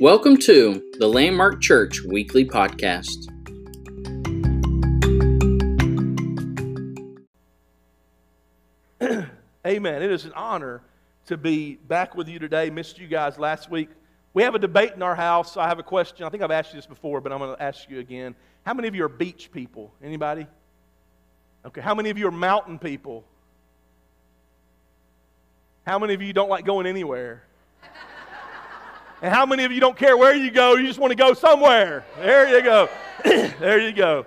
Welcome to the Landmark Church Weekly Podcast. Amen. It is an honor to be back with you today. Missed you guys last week. We have a debate in our house. I have a question. I think I've asked you this before, but I'm going to ask you again. How many of you are beach people? Anybody? Okay. How many of you are mountain people? How many of you don't like going anywhere? And how many of you don't care where you go? You just want to go somewhere. There you go. There you go.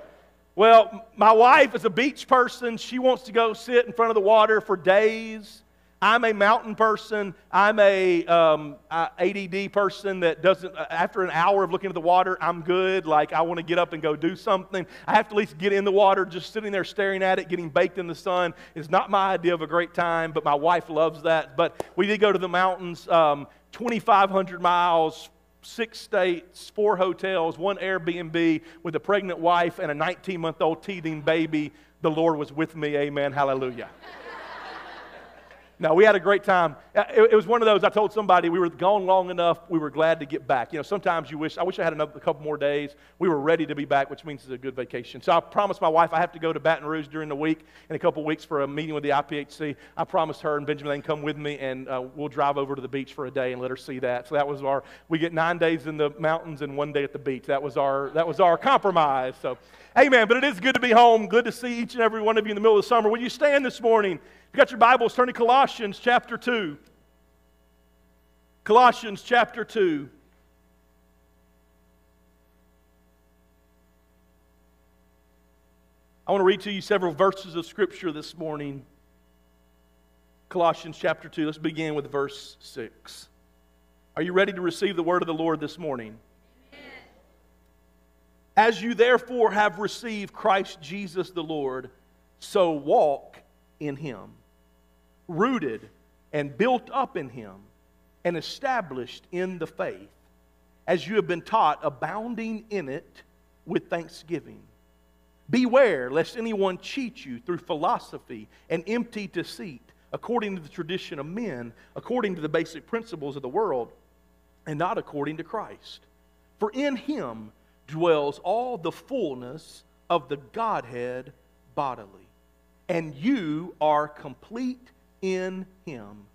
Well, my wife is a beach person. She wants to go sit in front of the water for days. I'm a mountain person. I'm a ADD person that doesn't, after an hour of looking at the water, I'm good. Like, I want to get up and go do something. I have to at least get in the water. Just sitting there staring at it, getting baked in the sun is not my idea of a great time, but my wife loves that. But we did go to the mountains, 2,500 miles, 6 states, 4 hotels, 1 Airbnb with a pregnant wife and a 19-month-old teething baby. The Lord was with me. Amen. Hallelujah. No, we had a great time. It was one of those, I told somebody, we were gone long enough, we were glad to get back. You know, sometimes you wish I had a couple more days. We were ready to be back, which means it's a good vacation. So I promised my wife I have to go to Baton Rouge during the week in a couple weeks for a meeting with the IPHC. I promised her and Benjamin they can come with me, and we'll drive over to the beach for a day and let her see that. So that was our, we get 9 days in the mountains and 1 day at the beach. That was our compromise. So, amen. But it is good to be home. Good to see each and every one of you in the middle of the summer. Will you stand this morning? If you got your Bibles, turn to Colossians chapter 2. Colossians chapter 2. I want to read to you several verses of Scripture this morning. Colossians chapter 2. Let's begin with verse 6. Are you ready to receive the word of the Lord this morning? Amen. As you therefore have received Christ Jesus the Lord, so walk in Him, rooted and built up in Him, and established in the faith, as you have been taught, abounding in it with thanksgiving. Beware lest anyone cheat you through philosophy and empty deceit, according to the tradition of men, according to the basic principles of the world, and not according to Christ. For in Him dwells all the fullness of the Godhead bodily. And you are complete in Him,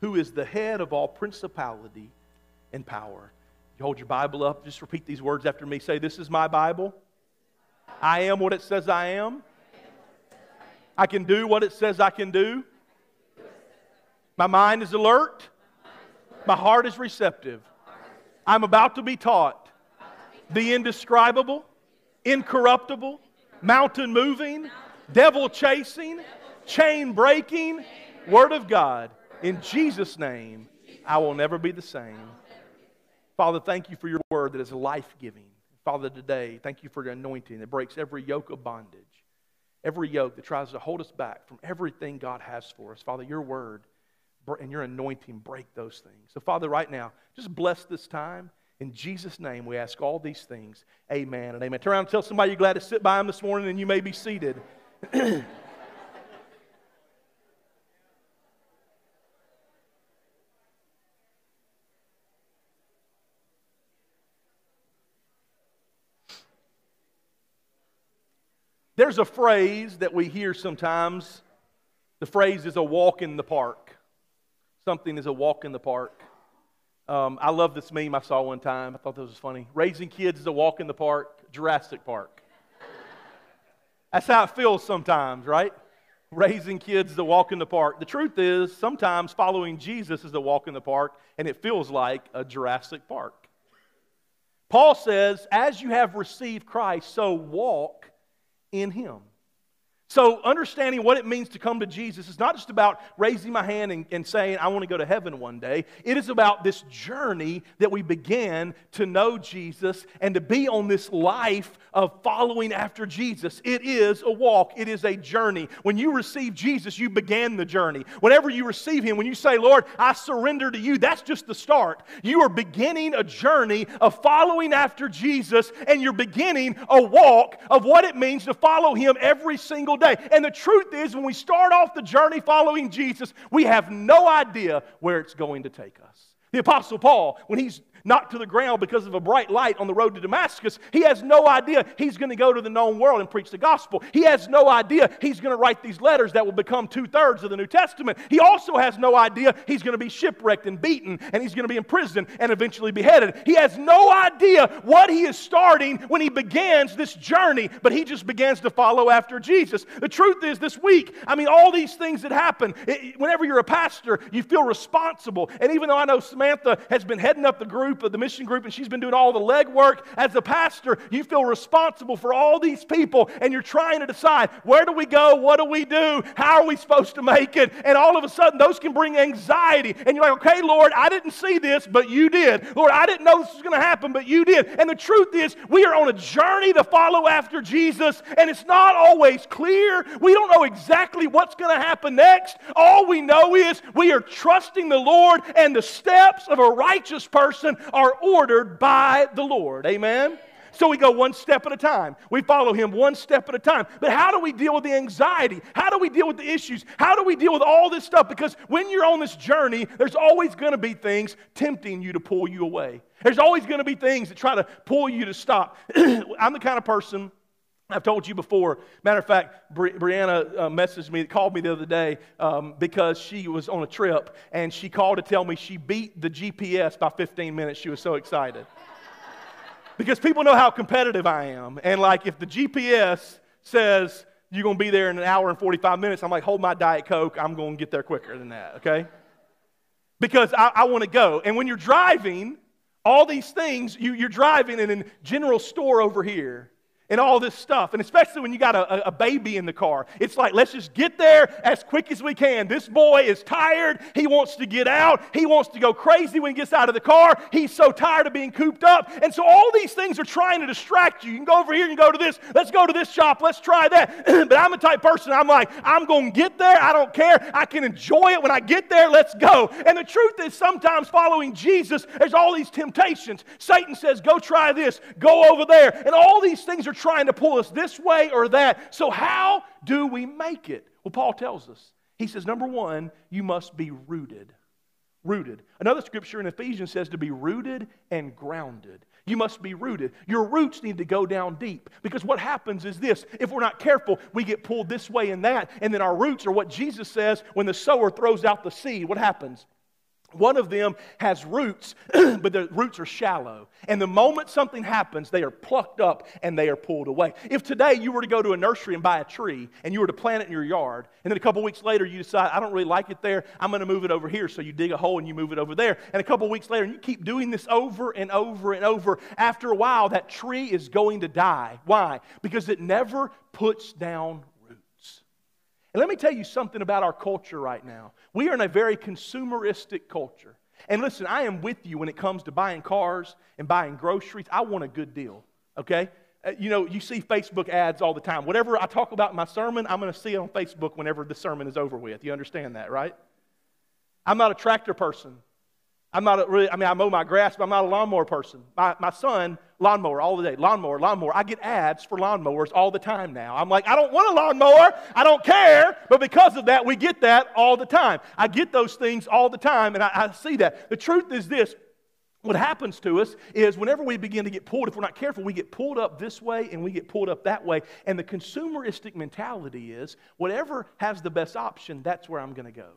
who is the head of all principality and power. You hold your Bible up. Just repeat these words after me. Say, this is my Bible. I am what it says I am. I can do what it says I can do. My mind is alert. My heart is receptive. I'm about to be taught the indescribable, incorruptible, mountain-moving, devil-chasing, chain-breaking Word of God. In Jesus' name, I will never be the same. Father, thank you for your Word that is life-giving. Father, today, thank you for your anointing that breaks every yoke of bondage, every yoke that tries to hold us back from everything God has for us. Father, your Word and your anointing break those things. So, Father, right now, just bless this time. In Jesus' name, we ask all these things. Amen and amen. Turn around and tell somebody you're glad to sit by them this morning, and you may be seated. There's a phrase that we hear sometimes. The phrase is a walk in the park. Something is a walk in the park. I love this meme I saw one time. I thought this was funny. Raising kids is a walk in the park. Jurassic Park. That's how it feels sometimes, right? Raising kids is a walk in the park. The truth is, sometimes following Jesus is a walk in the park, and it feels like a Jurassic Park. Paul says, as you have received Christ, so walk in Him. So understanding what it means to come to Jesus is not just about raising my hand and saying, I want to go to heaven one day. It is about this journey that we began to know Jesus and to be on this life of following after Jesus. It is a walk. It is a journey. When you receive Jesus, you began the journey. Whenever you receive Him, when you say, Lord, I surrender to you, that's just the start. You are beginning a journey of following after Jesus, and you're beginning a walk of what it means to follow Him every single day. And the truth is, when we start off the journey following Jesus, we have no idea where it's going to take us. The Apostle Paul, when he's knocked to the ground because of a bright light on the road to Damascus, he has no idea he's going to go to the known world and preach the gospel. He has no idea he's going to write these letters that will become 2/3 of the New Testament. He also has no idea he's going to be shipwrecked and beaten, and he's going to be in prison and eventually beheaded. He has no idea what he is starting when he begins this journey, but he just begins to follow after Jesus. The truth is, this week, I mean, all these things that happen, whenever you're a pastor, you feel responsible. And even though I know Samantha has been heading up the group, the mission group, and she's been doing all the legwork as a pastor, you feel responsible for all these people, and you're trying to decide, where do we go? What do we do? How are we supposed to make it? And all of a sudden, those can bring anxiety. And you're like, okay, Lord, I didn't see this, but you did. Lord, I didn't know this was going to happen, but you did. And the truth is, we are on a journey to follow after Jesus, and it's not always clear. We don't know exactly what's going to happen next. All we know is we are trusting the Lord, and the steps of a righteous person are ordered by the Lord. Amen? So we go one step at a time. We follow Him one step at a time. But how do we deal with the anxiety? How do we deal with the issues? How do we deal with all this stuff? Because when you're on this journey, there's always going to be things tempting you to pull you away. There's always going to be things that try to pull you to stop. I'm the kind of person, I've told you before. Matter of fact, Brianna messaged me, called me the other day because she was on a trip, and she called to tell me she beat the GPS by 15 minutes. She was so excited. Because people know how competitive I am. And like, if the GPS says you're going to be there in an hour and 45 minutes, I'm like, hold my Diet Coke, I'm going to get there quicker than that, okay? Because I want to go. And when you're driving, all these things, you're driving in a general store over here. And all this stuff, and especially when you got a baby in the car. It's like, let's just get there as quick as we can. This boy is tired. He wants to get out. He wants to go crazy when he gets out of the car. He's so tired of being cooped up. And so all these things are trying to distract you. You can go over here and go to this. Let's go to this shop. Let's try that. But I'm the type of person, I'm like, I'm going to get there. I don't care. I can enjoy it when I get there. Let's go. And the truth is, sometimes following Jesus, there's all these temptations. Satan says, go try this. Go over there. And all these things are trying to pull us this way or that. So how do we make it? Well, Paul tells us. He says, number one, you must be rooted. Rooted. Another scripture in Ephesians says to be rooted and grounded. You must be rooted. Your roots need to go down deep, because what happens is this: if we're not careful, we get pulled this way and that, and then our roots are what Jesus says when the sower throws out the seed. What happens? One of them has roots, but the roots are shallow. And the moment something happens, they are plucked up and they are pulled away. If today you were to go to a nursery and buy a tree, and you were to plant it in your yard, and then a couple weeks later you decide, I don't really like it there, I'm going to move it over here. So you dig a hole and you move it over there. And a couple weeks later, and you keep doing this over and over and over. After a while, that tree is going to die. Why? Because it never puts down roots. And let me tell you something about our culture right now. We are in a very consumeristic culture. And listen, I am with you when it comes to buying cars and buying groceries. I want a good deal, okay? You know, you see Facebook ads all the time. Whatever I talk about in my sermon, I'm going to see it on Facebook whenever the sermon is over with. You understand that, right? I'm not a tractor person. I'm not I mow my grass, but I'm not a lawnmower person. My son, lawnmower all the day. Lawnmower, lawnmower. I get ads for lawnmowers all the time now. I'm like, I don't want a lawnmower. I don't care. But because of that, we get that all the time. I get those things all the time, and I see that. The truth is this. What happens to us is whenever we begin to get pulled, if we're not careful, we get pulled up this way and we get pulled up that way. And the consumeristic mentality is whatever has the best option, that's where I'm going to go.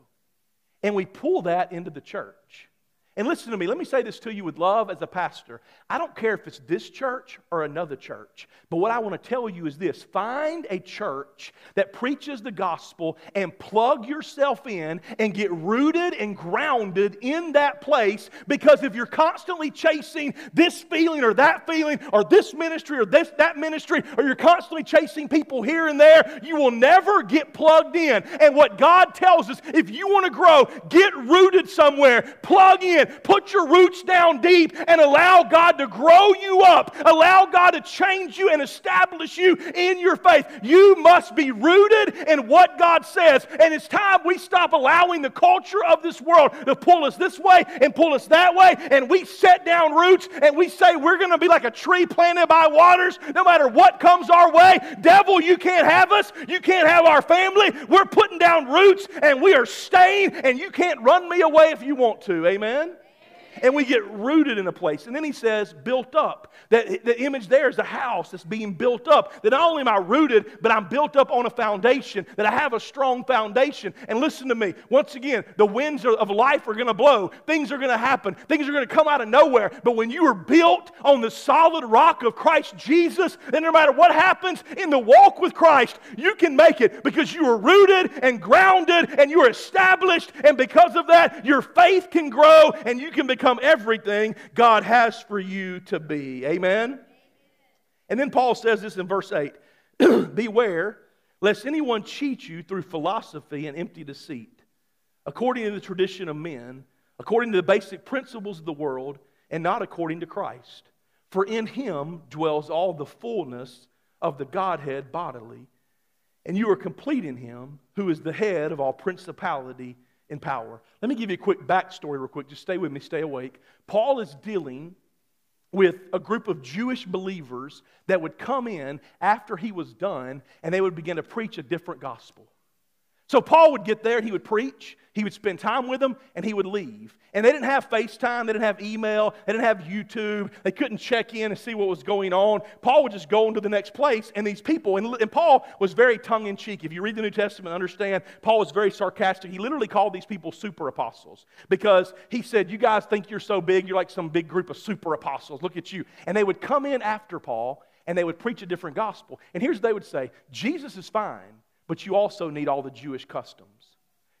And we pull that into the church. And listen to me, let me say this to you with love as a pastor. I don't care if it's this church or another church, but what I want to tell you is this: find a church that preaches the gospel and plug yourself in and get rooted and grounded in that place, because if you're constantly chasing this feeling or this ministry or that ministry, or you're constantly chasing people here and there, you will never get plugged in. And what God tells us, if you want to grow, get rooted somewhere, plug in. Put your roots down deep and allow God to grow you up. Allow God to change you and establish you in your faith. You must be rooted in what God says. And it's time we stop allowing the culture of this world to pull us this way and pull us that way. And we set down roots and we say we're going to be like a tree planted by waters. No matter what comes our way, devil, you can't have us. You can't have our family. We're putting down roots and we are staying, and you can't run me away if you want to. Amen? And we get rooted in a place. And then he says, built up. That image there is a house that's being built up. That not only am I rooted, but I'm built up on a foundation. That I have a strong foundation. And listen to me. Once again, the winds of life are going to blow. Things are going to happen. Things are going to come out of nowhere. But when you are built on the solid rock of Christ Jesus, then no matter what happens in the walk with Christ, you can make it because you are rooted and grounded and you are established. And because of that, your faith can grow and you can become everything God has for you to be. Amen? And then Paul says this in verse 8. Beware lest anyone cheat you through philosophy and empty deceit, according to the tradition of men, according to the basic principles of the world, and not according to Christ. For in him dwells all the fullness of the Godhead bodily, and you are complete in him who is the head of all principality in power. Let me give you a quick backstory real quick. Just stay with me, stay awake. Paul is dealing with a group of Jewish believers that would come in after he was done, and they would begin to preach a different gospel. So Paul would get there, and he would preach, he would spend time with them, and he would leave. And they didn't have FaceTime, they didn't have email, they didn't have YouTube, they couldn't check in and see what was going on. Paul would just go into the next place, and these people, and Paul was very tongue-in-cheek. If you read the New Testament, understand, Paul was very sarcastic. He literally called these people super apostles because he said, you guys think you're so big, you're like some big group of super apostles, look at you. And they would come in after Paul, and they would preach a different gospel. And here's what they would say, Jesus is fine, but you also need all the Jewish customs.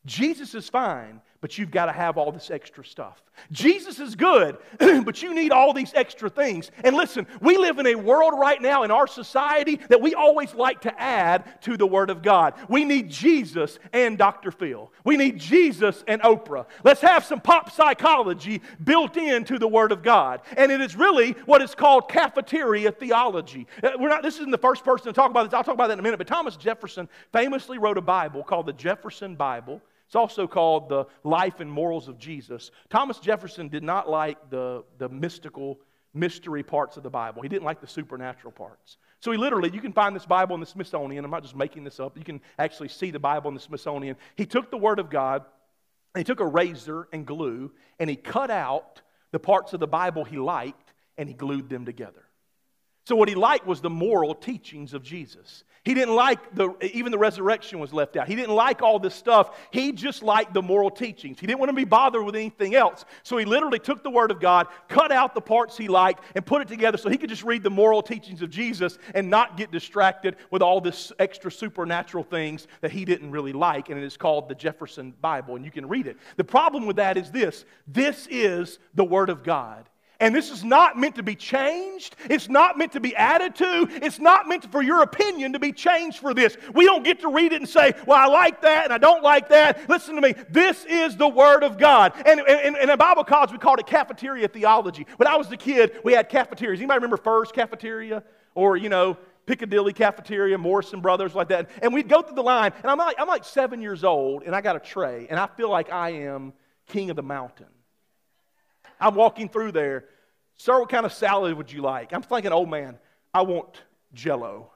Jesus is fine, but you've got to have all this extra stuff. Jesus is good, but you need all these extra things. And listen, we live in a world right now in our society that we always like to add to the Word of God. We need Jesus and Dr. Phil. We need Jesus and Oprah. Let's have some pop psychology built into the Word of God. And it is really what is called cafeteria theology. This isn't the first person to talk about this. I'll talk about that in a minute. But Thomas Jefferson famously wrote a Bible called the Jefferson Bible. It's also called the Life and Morals of Jesus. Thomas Jefferson did not like the mystical mystery parts of the Bible. He didn't like the supernatural parts. So he literally, you can find this Bible in the Smithsonian. I'm not just making this up. You can actually see the Bible in the Smithsonian. He took the Word of God, and he took a razor and glue, and he cut out the parts of the Bible he liked, and he glued them together. So what he liked was the moral teachings of Jesus. He didn't like, even the resurrection was left out. He didn't like all this stuff. He just liked the moral teachings. He didn't want to be bothered with anything else. So he literally took the Word of God, cut out the parts he liked, and put it together so he could just read the moral teachings of Jesus and not get distracted with all this extra supernatural things that he didn't really like. And it is called the Jefferson Bible, and you can read it. The problem with that is this. This is the Word of God. And this is not meant to be changed. It's not meant to be added to. It's not meant for your opinion to be changed for this. We don't get to read it and say, well, I like that and I don't like that. Listen to me. This is the Word of God. And in Bible college, we called it cafeteria theology. When I was a kid, we had cafeterias. Anybody remember Fur's Cafeteria? Or, you know, Piccadilly Cafeteria, Morrison Brothers, like that. And we'd go through the line. And I'm like 7 years old, and I got a tray. And I feel like I am king of the mountain. I'm walking through there. Sir, what kind of salad would you like? I'm thinking, oh man, I want Jell-O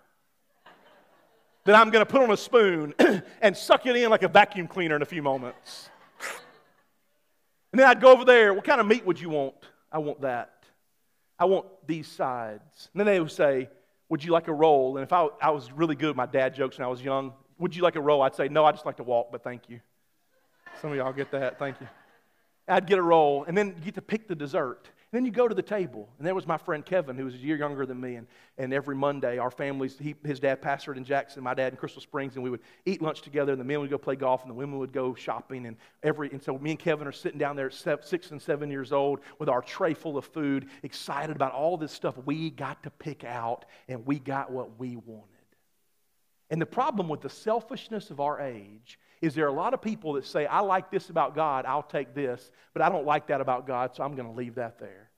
that I'm going to put on a spoon and suck it in like a vacuum cleaner in a few moments. And then I'd go over there, what kind of meat would you want? I want that. I want these sides. And then they would say, would you like a roll? And if I was really good with my dad jokes when I was young, would you like a roll? I'd say, no, I just like to walk, but thank you. Some of y'all get that, thank you. I'd get a roll, and then you get to pick the dessert. And then you go to the table, and there was my friend Kevin, who was a year younger than me, and every Monday, our families, his dad pastored in Jackson, my dad in Crystal Springs, and we would eat lunch together, and the men would go play golf, and the women would go shopping, and so me and Kevin are sitting down there at 6 and 7 years old with our tray full of food, excited about all this stuff we got to pick out, and we got what we wanted. And the problem with the selfishness of our age is there are a lot of people that say, I like this about God, I'll take this, but I don't like that about God, so I'm going to leave that there.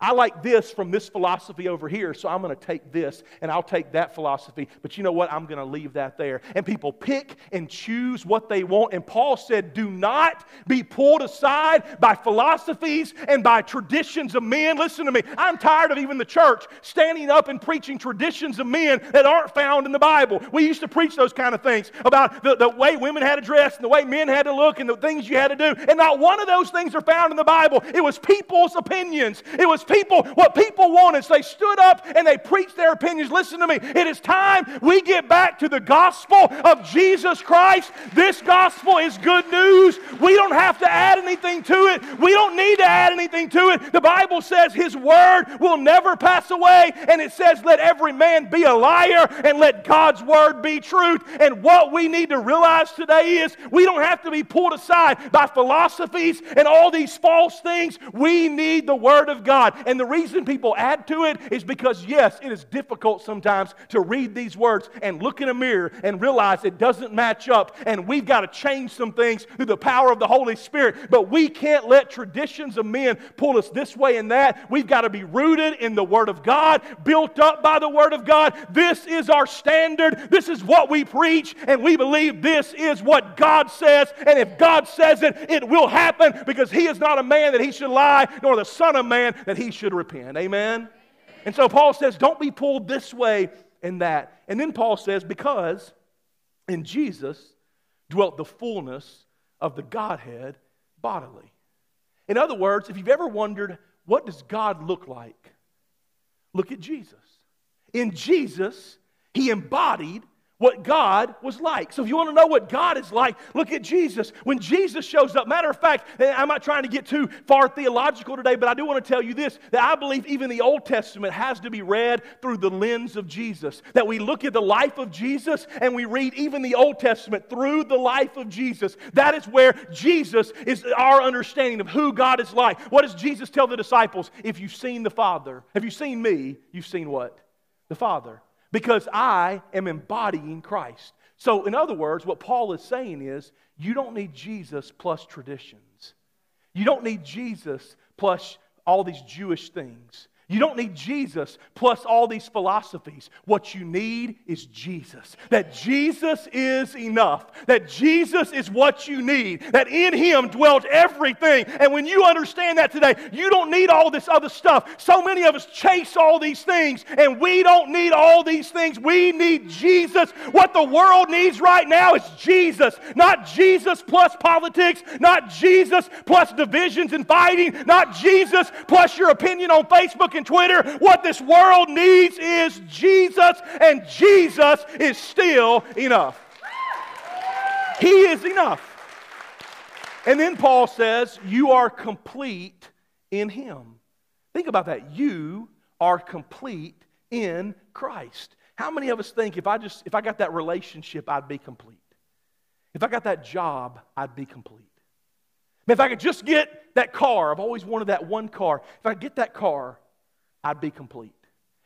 I like this from this philosophy over here, so I'm going to take this, and I'll take that philosophy. But you know what? I'm going to leave that there. And people pick and choose what they want. And Paul said, do not be pulled aside by philosophies and by traditions of men. Listen to me. I'm tired of even the church standing up and preaching traditions of men that aren't found in the Bible. We used to preach those kind of things about the way women had to dress and the way men had to look and the things you had to do. And not one of those things are found in the Bible. It was people's opinions. It was people, what people wanted. So they stood up and they preached their opinions. Listen to me. It is time we get back to the gospel of Jesus Christ. This gospel is good news. We don't have to add anything to it. We don't need to add anything to it. The Bible says His word will never pass away. And it says, let every man be a liar and let God's word be truth. And what we need to realize today is we don't have to be pulled aside by philosophies and all these false things. We need the word of God. And the reason people add to it is because, yes, it is difficult sometimes to read these words and look in a mirror and realize it doesn't match up, and we've got to change some things through the power of the Holy Spirit. But we can't let traditions of men pull us this way and that. We've got to be rooted in the Word of God, built up by the Word of God. This is our standard. This is what we preach, and we believe this is what God says, and if God says it, it will happen, because He is not a man that He should lie, nor the Son of Man that He should repent. Amen? And so Paul says, don't be pulled this way and that. And then Paul says, because in Jesus dwelt the fullness of the Godhead bodily. In other words, if you've ever wondered, what does God look like? Look at Jesus. In Jesus, He embodied what God was like. So if you want to know what God is like, look at Jesus. When Jesus shows up, matter of fact, I'm not trying to get too far theological today, but I do want to tell you this, that I believe even the Old Testament has to be read through the lens of Jesus, that we look at the life of Jesus and we read even the Old Testament through the life of Jesus. That is where Jesus is our understanding of who God is like. What does Jesus tell the disciples? If you've seen the Father, have you seen me? You've seen what? The Father. Because I am embodying Christ. So in other words, what Paul is saying is, you don't need Jesus plus traditions. You don't need Jesus plus all these Jewish things. You don't need Jesus plus all these philosophies. What you need is Jesus. That Jesus is enough. That Jesus is what you need. That in Him dwelt everything. And when you understand that today, you don't need all this other stuff. So many of us chase all these things, and we don't need all these things. We need Jesus. What the world needs right now is Jesus. Not Jesus plus politics. Not Jesus plus divisions and fighting. Not Jesus plus your opinion on Facebook and Twitter. What this world needs is Jesus, and Jesus is still enough. He is enough. And then Paul says, you are complete in Him. Think about that. You are complete in Christ. How many of us think if I got that relationship, I'd be complete? If I got that job, I'd be complete? If I could just get that car, I've always wanted that one car. If I could get that car, I'd be complete.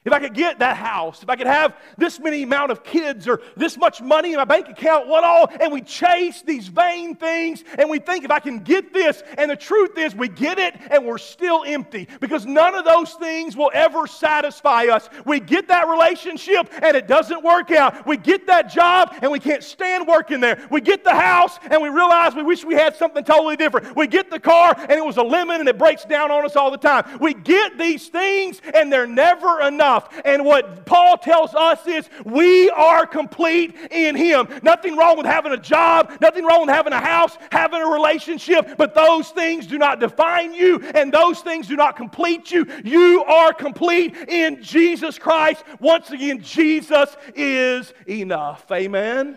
If I could get that house, if I could have this many amount of kids or this much money in my bank account, what all? And we chase these vain things and we think if I can get this, and the truth is we get it and we're still empty because none of those things will ever satisfy us. We get that relationship and it doesn't work out. We get that job and we can't stand working there. We get the house and we realize we wish we had something totally different. We get the car and it was a lemon and it breaks down on us all the time. We get these things and they're never enough. And what Paul tells us is we are complete in Him. Nothing wrong with having a job, nothing wrong with having a house, having a relationship, but those things do not define you and those things do not complete you. You are complete in Jesus Christ. Once again, Jesus is enough. Amen?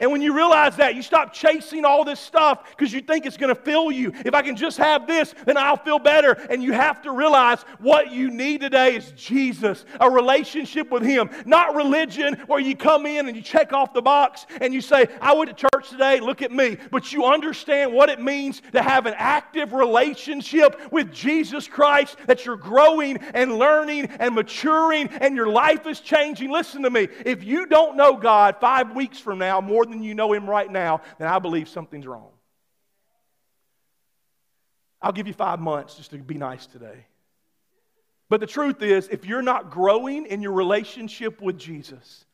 And when you realize that, you stop chasing all this stuff because you think it's going to fill you. If I can just have this, then I'll feel better. And you have to realize what you need today is Jesus, a relationship with Him, not religion where you come in and you check off the box and you say, I went to church today, look at me. But you understand what it means to have an active relationship with Jesus Christ, that you're growing and learning and maturing and your life is changing. Listen to me. If you don't know God 5 weeks from now, more than you know Him right now, then I believe something's wrong. I'll give you 5 months just to be nice today. But the truth is, if you're not growing in your relationship with Jesus,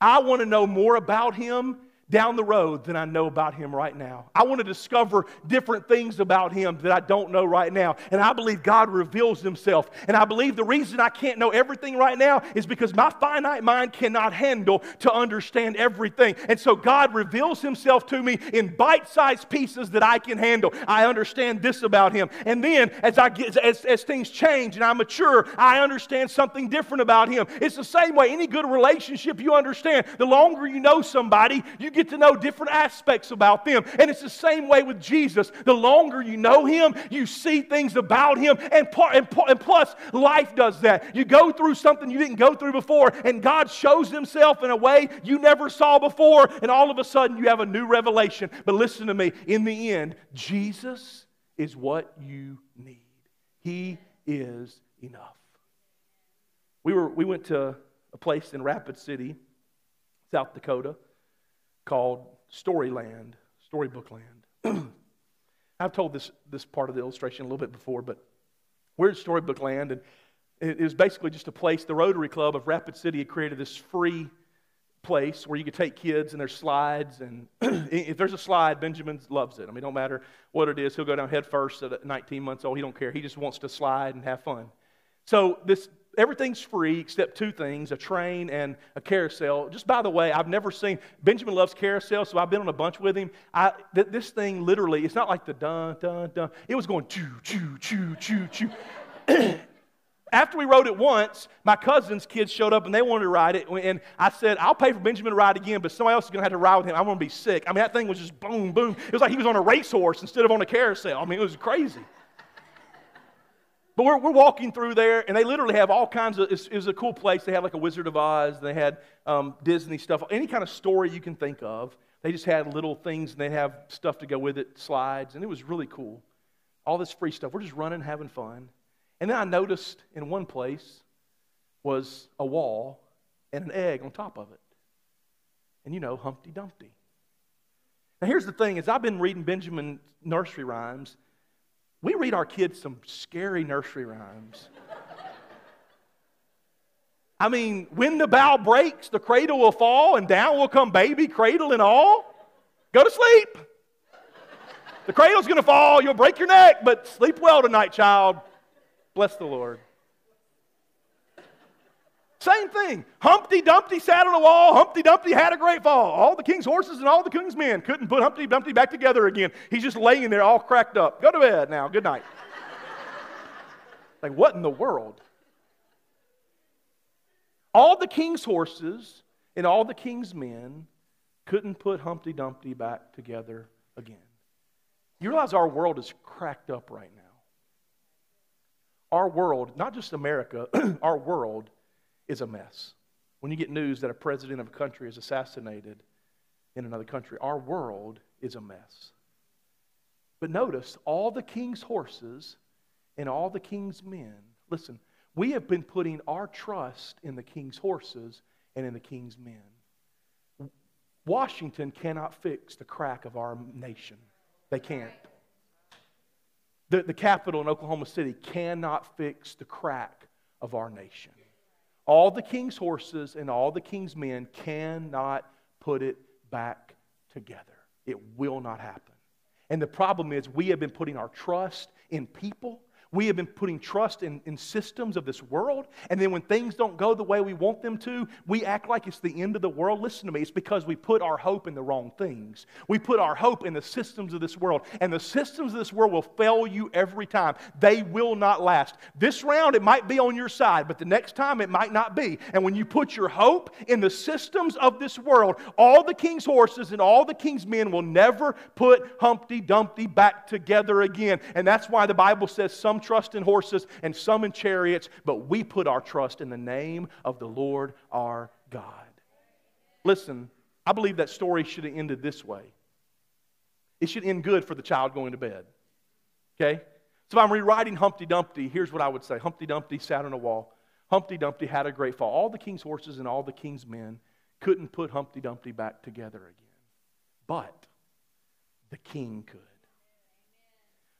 I want to know more about Him down the road than I know about Him right now. I want to discover different things about Him that I don't know right now. And I believe God reveals Himself. And I believe the reason I can't know everything right now is because my finite mind cannot handle to understand everything. And so God reveals Himself to me in bite-sized pieces that I can handle. I understand this about Him. And then as things change and I mature, I understand something different about Him. It's the same way any good relationship you understand. The longer you know somebody, you get to know different aspects about them. And it's the same way with Jesus. The longer you know Him, you see things about Him. And plus, life does that. You go through something you didn't go through before, and God shows Himself in a way you never saw before, and all of a sudden you have a new revelation. But listen to me, in the end, Jesus is what you need. He is enough. We went to a place in Rapid City, South Dakota, called Storybook Land. I've told this part of the illustration a little bit before, but we're at Storybook Land, and it was basically just a place. The Rotary Club of Rapid City had created this free place where you could take kids, and there's slides, and if there's a slide, Benjamin loves it. I mean, it don't matter what it is, he'll go down head first at 19 months old. He don't care. He just wants to slide and have fun. So everything's free except two things, a train and a carousel. Just by the way, I've never seen, Benjamin loves carousel, so I've been on a bunch with him. This thing literally, it's not like the dun, dun, dun. It was going choo, choo, choo, choo, choo. After we rode it once, my cousin's kids showed up and they wanted to ride it. And I said, I'll pay for Benjamin to ride again, but somebody else is going to have to ride with him. I'm going to be sick. I mean, that thing was just boom, boom. It was like he was on a racehorse instead of on a carousel. I mean, it was crazy. But we're walking through there, and they literally have all kinds of, it was a cool place. They had like a Wizard of Oz. They had Disney stuff, any kind of story you can think of. They just had little things, and they have stuff to go with it, slides, and it was really cool. All this free stuff. We're just running, having fun. And then I noticed in one place was a wall and an egg on top of it. And you know, Humpty Dumpty. Now here's the thing, is I've been reading Benjamin nursery rhymes. We read our kids some scary nursery rhymes. I mean, when the bough breaks, the cradle will fall, and down will come baby, cradle and all. Go to sleep. The cradle's going to fall. You'll break your neck, but sleep well tonight, child. Bless the Lord. Same thing. Humpty Dumpty sat on a wall. Humpty Dumpty had a great fall. All the king's horses and all the king's men couldn't put Humpty Dumpty back together again. He's just laying there all cracked up. Go to bed now. Good night. Like, what in the world? All the king's horses and all the king's men couldn't put Humpty Dumpty back together again. You realize our world is cracked up right now. Our world, not just America, our world is a mess. When you get news that a president of a country is assassinated in another country, our world is a mess. But notice, all the king's horses and all the king's men, listen, we have been putting our trust in the king's horses and in the king's men. Washington cannot fix the crack of our nation. They can't. The capital in Oklahoma City cannot fix the crack of our nation. All the king's horses and all the king's men cannot put it back together. It will not happen. And the problem is we have been putting our trust in people. We have been putting trust in systems of this world. And then when things don't go the way we want them to, we act like it's the end of the world. Listen to me. It's because we put our hope in the wrong things. We put our hope in the systems of this world. And the systems of this world will fail you every time. They will not last. This round, it might be on your side, but the next time, it might not be. And when you put your hope in the systems of this world, all the king's horses and all the king's men will never put Humpty Dumpty back together again. And that's why the Bible says some trust in horses and some in chariots, but we put our trust in the name of the Lord our God. Listen, I believe that story should have ended this way. It should end good for the child going to bed. Okay? So if I'm rewriting Humpty Dumpty, here's what I would say. Humpty Dumpty sat on a wall. Humpty Dumpty had a great fall. All the king's horses and all the king's men couldn't put Humpty Dumpty back together again. But the king could.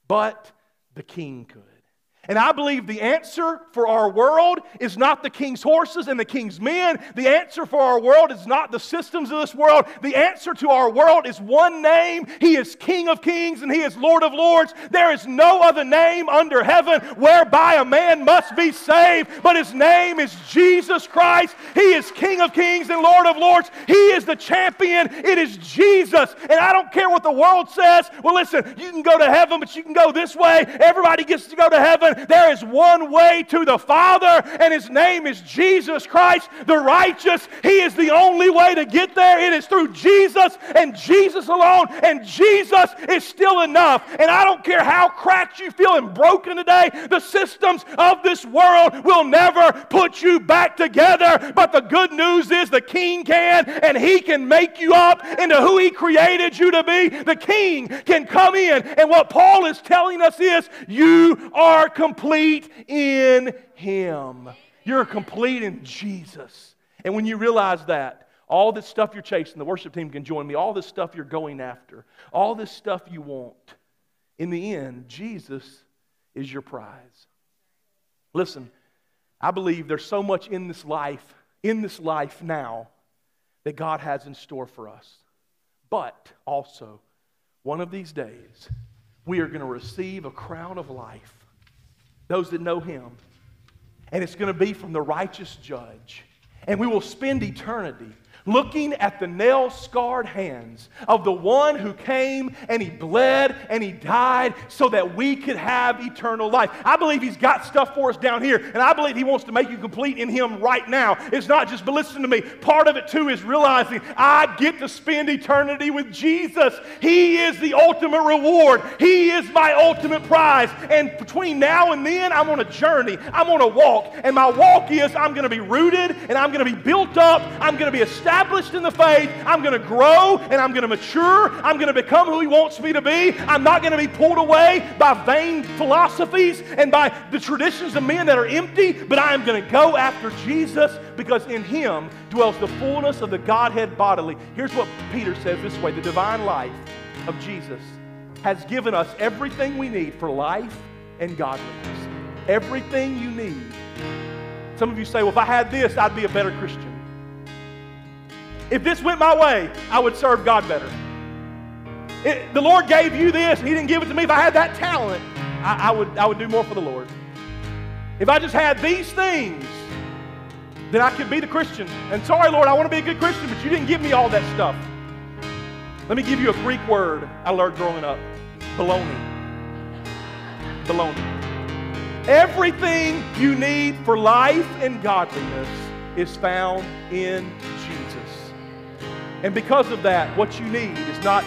But the king could. And I believe the answer for our world is not the king's horses and the king's men. The answer for our world is not the systems of this world. The answer to our world is one name. He is King of Kings and He is Lord of Lords. There is no other name under heaven whereby a man must be saved, but His name is Jesus Christ. He is King of Kings and Lord of Lords. He is the champion. It is Jesus. And I don't care what the world says. Well, listen, you can go to heaven, but you can go this way. Everybody gets to go to heaven. There is one way to the Father, and His name is Jesus Christ, the righteous. He is the only way to get there. It is through Jesus and Jesus alone, and Jesus is still enough. And I don't care how cracked you feel and broken today, the systems of this world will never put you back together. But the good news is the King can, and He can make you up into who He created you to be. The King can come in, and what Paul is telling us is you are complete in Him. You're complete in Jesus. And when you realize that, all this stuff you're chasing, the worship team can join me, all this stuff you're going after, all this stuff you want, in the end, Jesus is your prize. Listen, I believe there's so much in this life now, that God has in store for us. But also, one of these days, we are going to receive a crown of life, those that know Him. And it's going to be from the righteous judge. And we will spend eternity looking at the nail-scarred hands of the one who came and He bled and He died so that we could have eternal life. I believe He's got stuff for us down here, and I believe He wants to make you complete in Him right now. It's not just, but listen to me, part of it too is realizing I get to spend eternity with Jesus. He is the ultimate reward. He is my ultimate prize. And between now and then, I'm on a journey. I'm on a walk, and my walk is I'm going to be rooted, and I'm going to be built up. I'm going to be established in the faith. I'm going to grow and I'm going to mature. I'm going to become who He wants me to be. I'm not going to be pulled away by vain philosophies and by the traditions of men that are empty, but I am going to go after Jesus because in Him dwells the fullness of the Godhead bodily. Here's what Peter says this way: the divine life of Jesus has given us everything we need for life and godliness. Everything you need. Some of you say, well, if I had this, I'd be a better Christian. If this went my way, I would serve God better. The Lord gave you this, and He didn't give it to me. If I had that talent, I would do more for the Lord. If I just had these things, then I could be the Christian. And sorry, Lord, I want to be a good Christian, but You didn't give me all that stuff. Let me give you a Greek word I learned growing up. Baloney. Baloney. Everything you need for life and godliness is found in Jesus. And because of that, what you need is not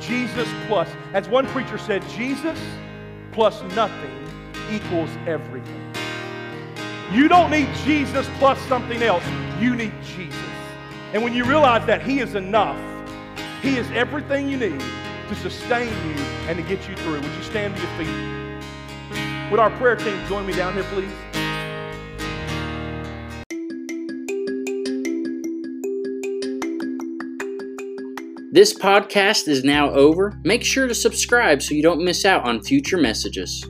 Jesus plus. As one preacher said, Jesus plus nothing equals everything. You don't need Jesus plus something else. You need Jesus. And when you realize that He is enough, He is everything you need to sustain you and to get you through. Would you stand to your feet? Would our prayer team join me down here, please? This podcast is now over. Make sure to subscribe so you don't miss out on future messages.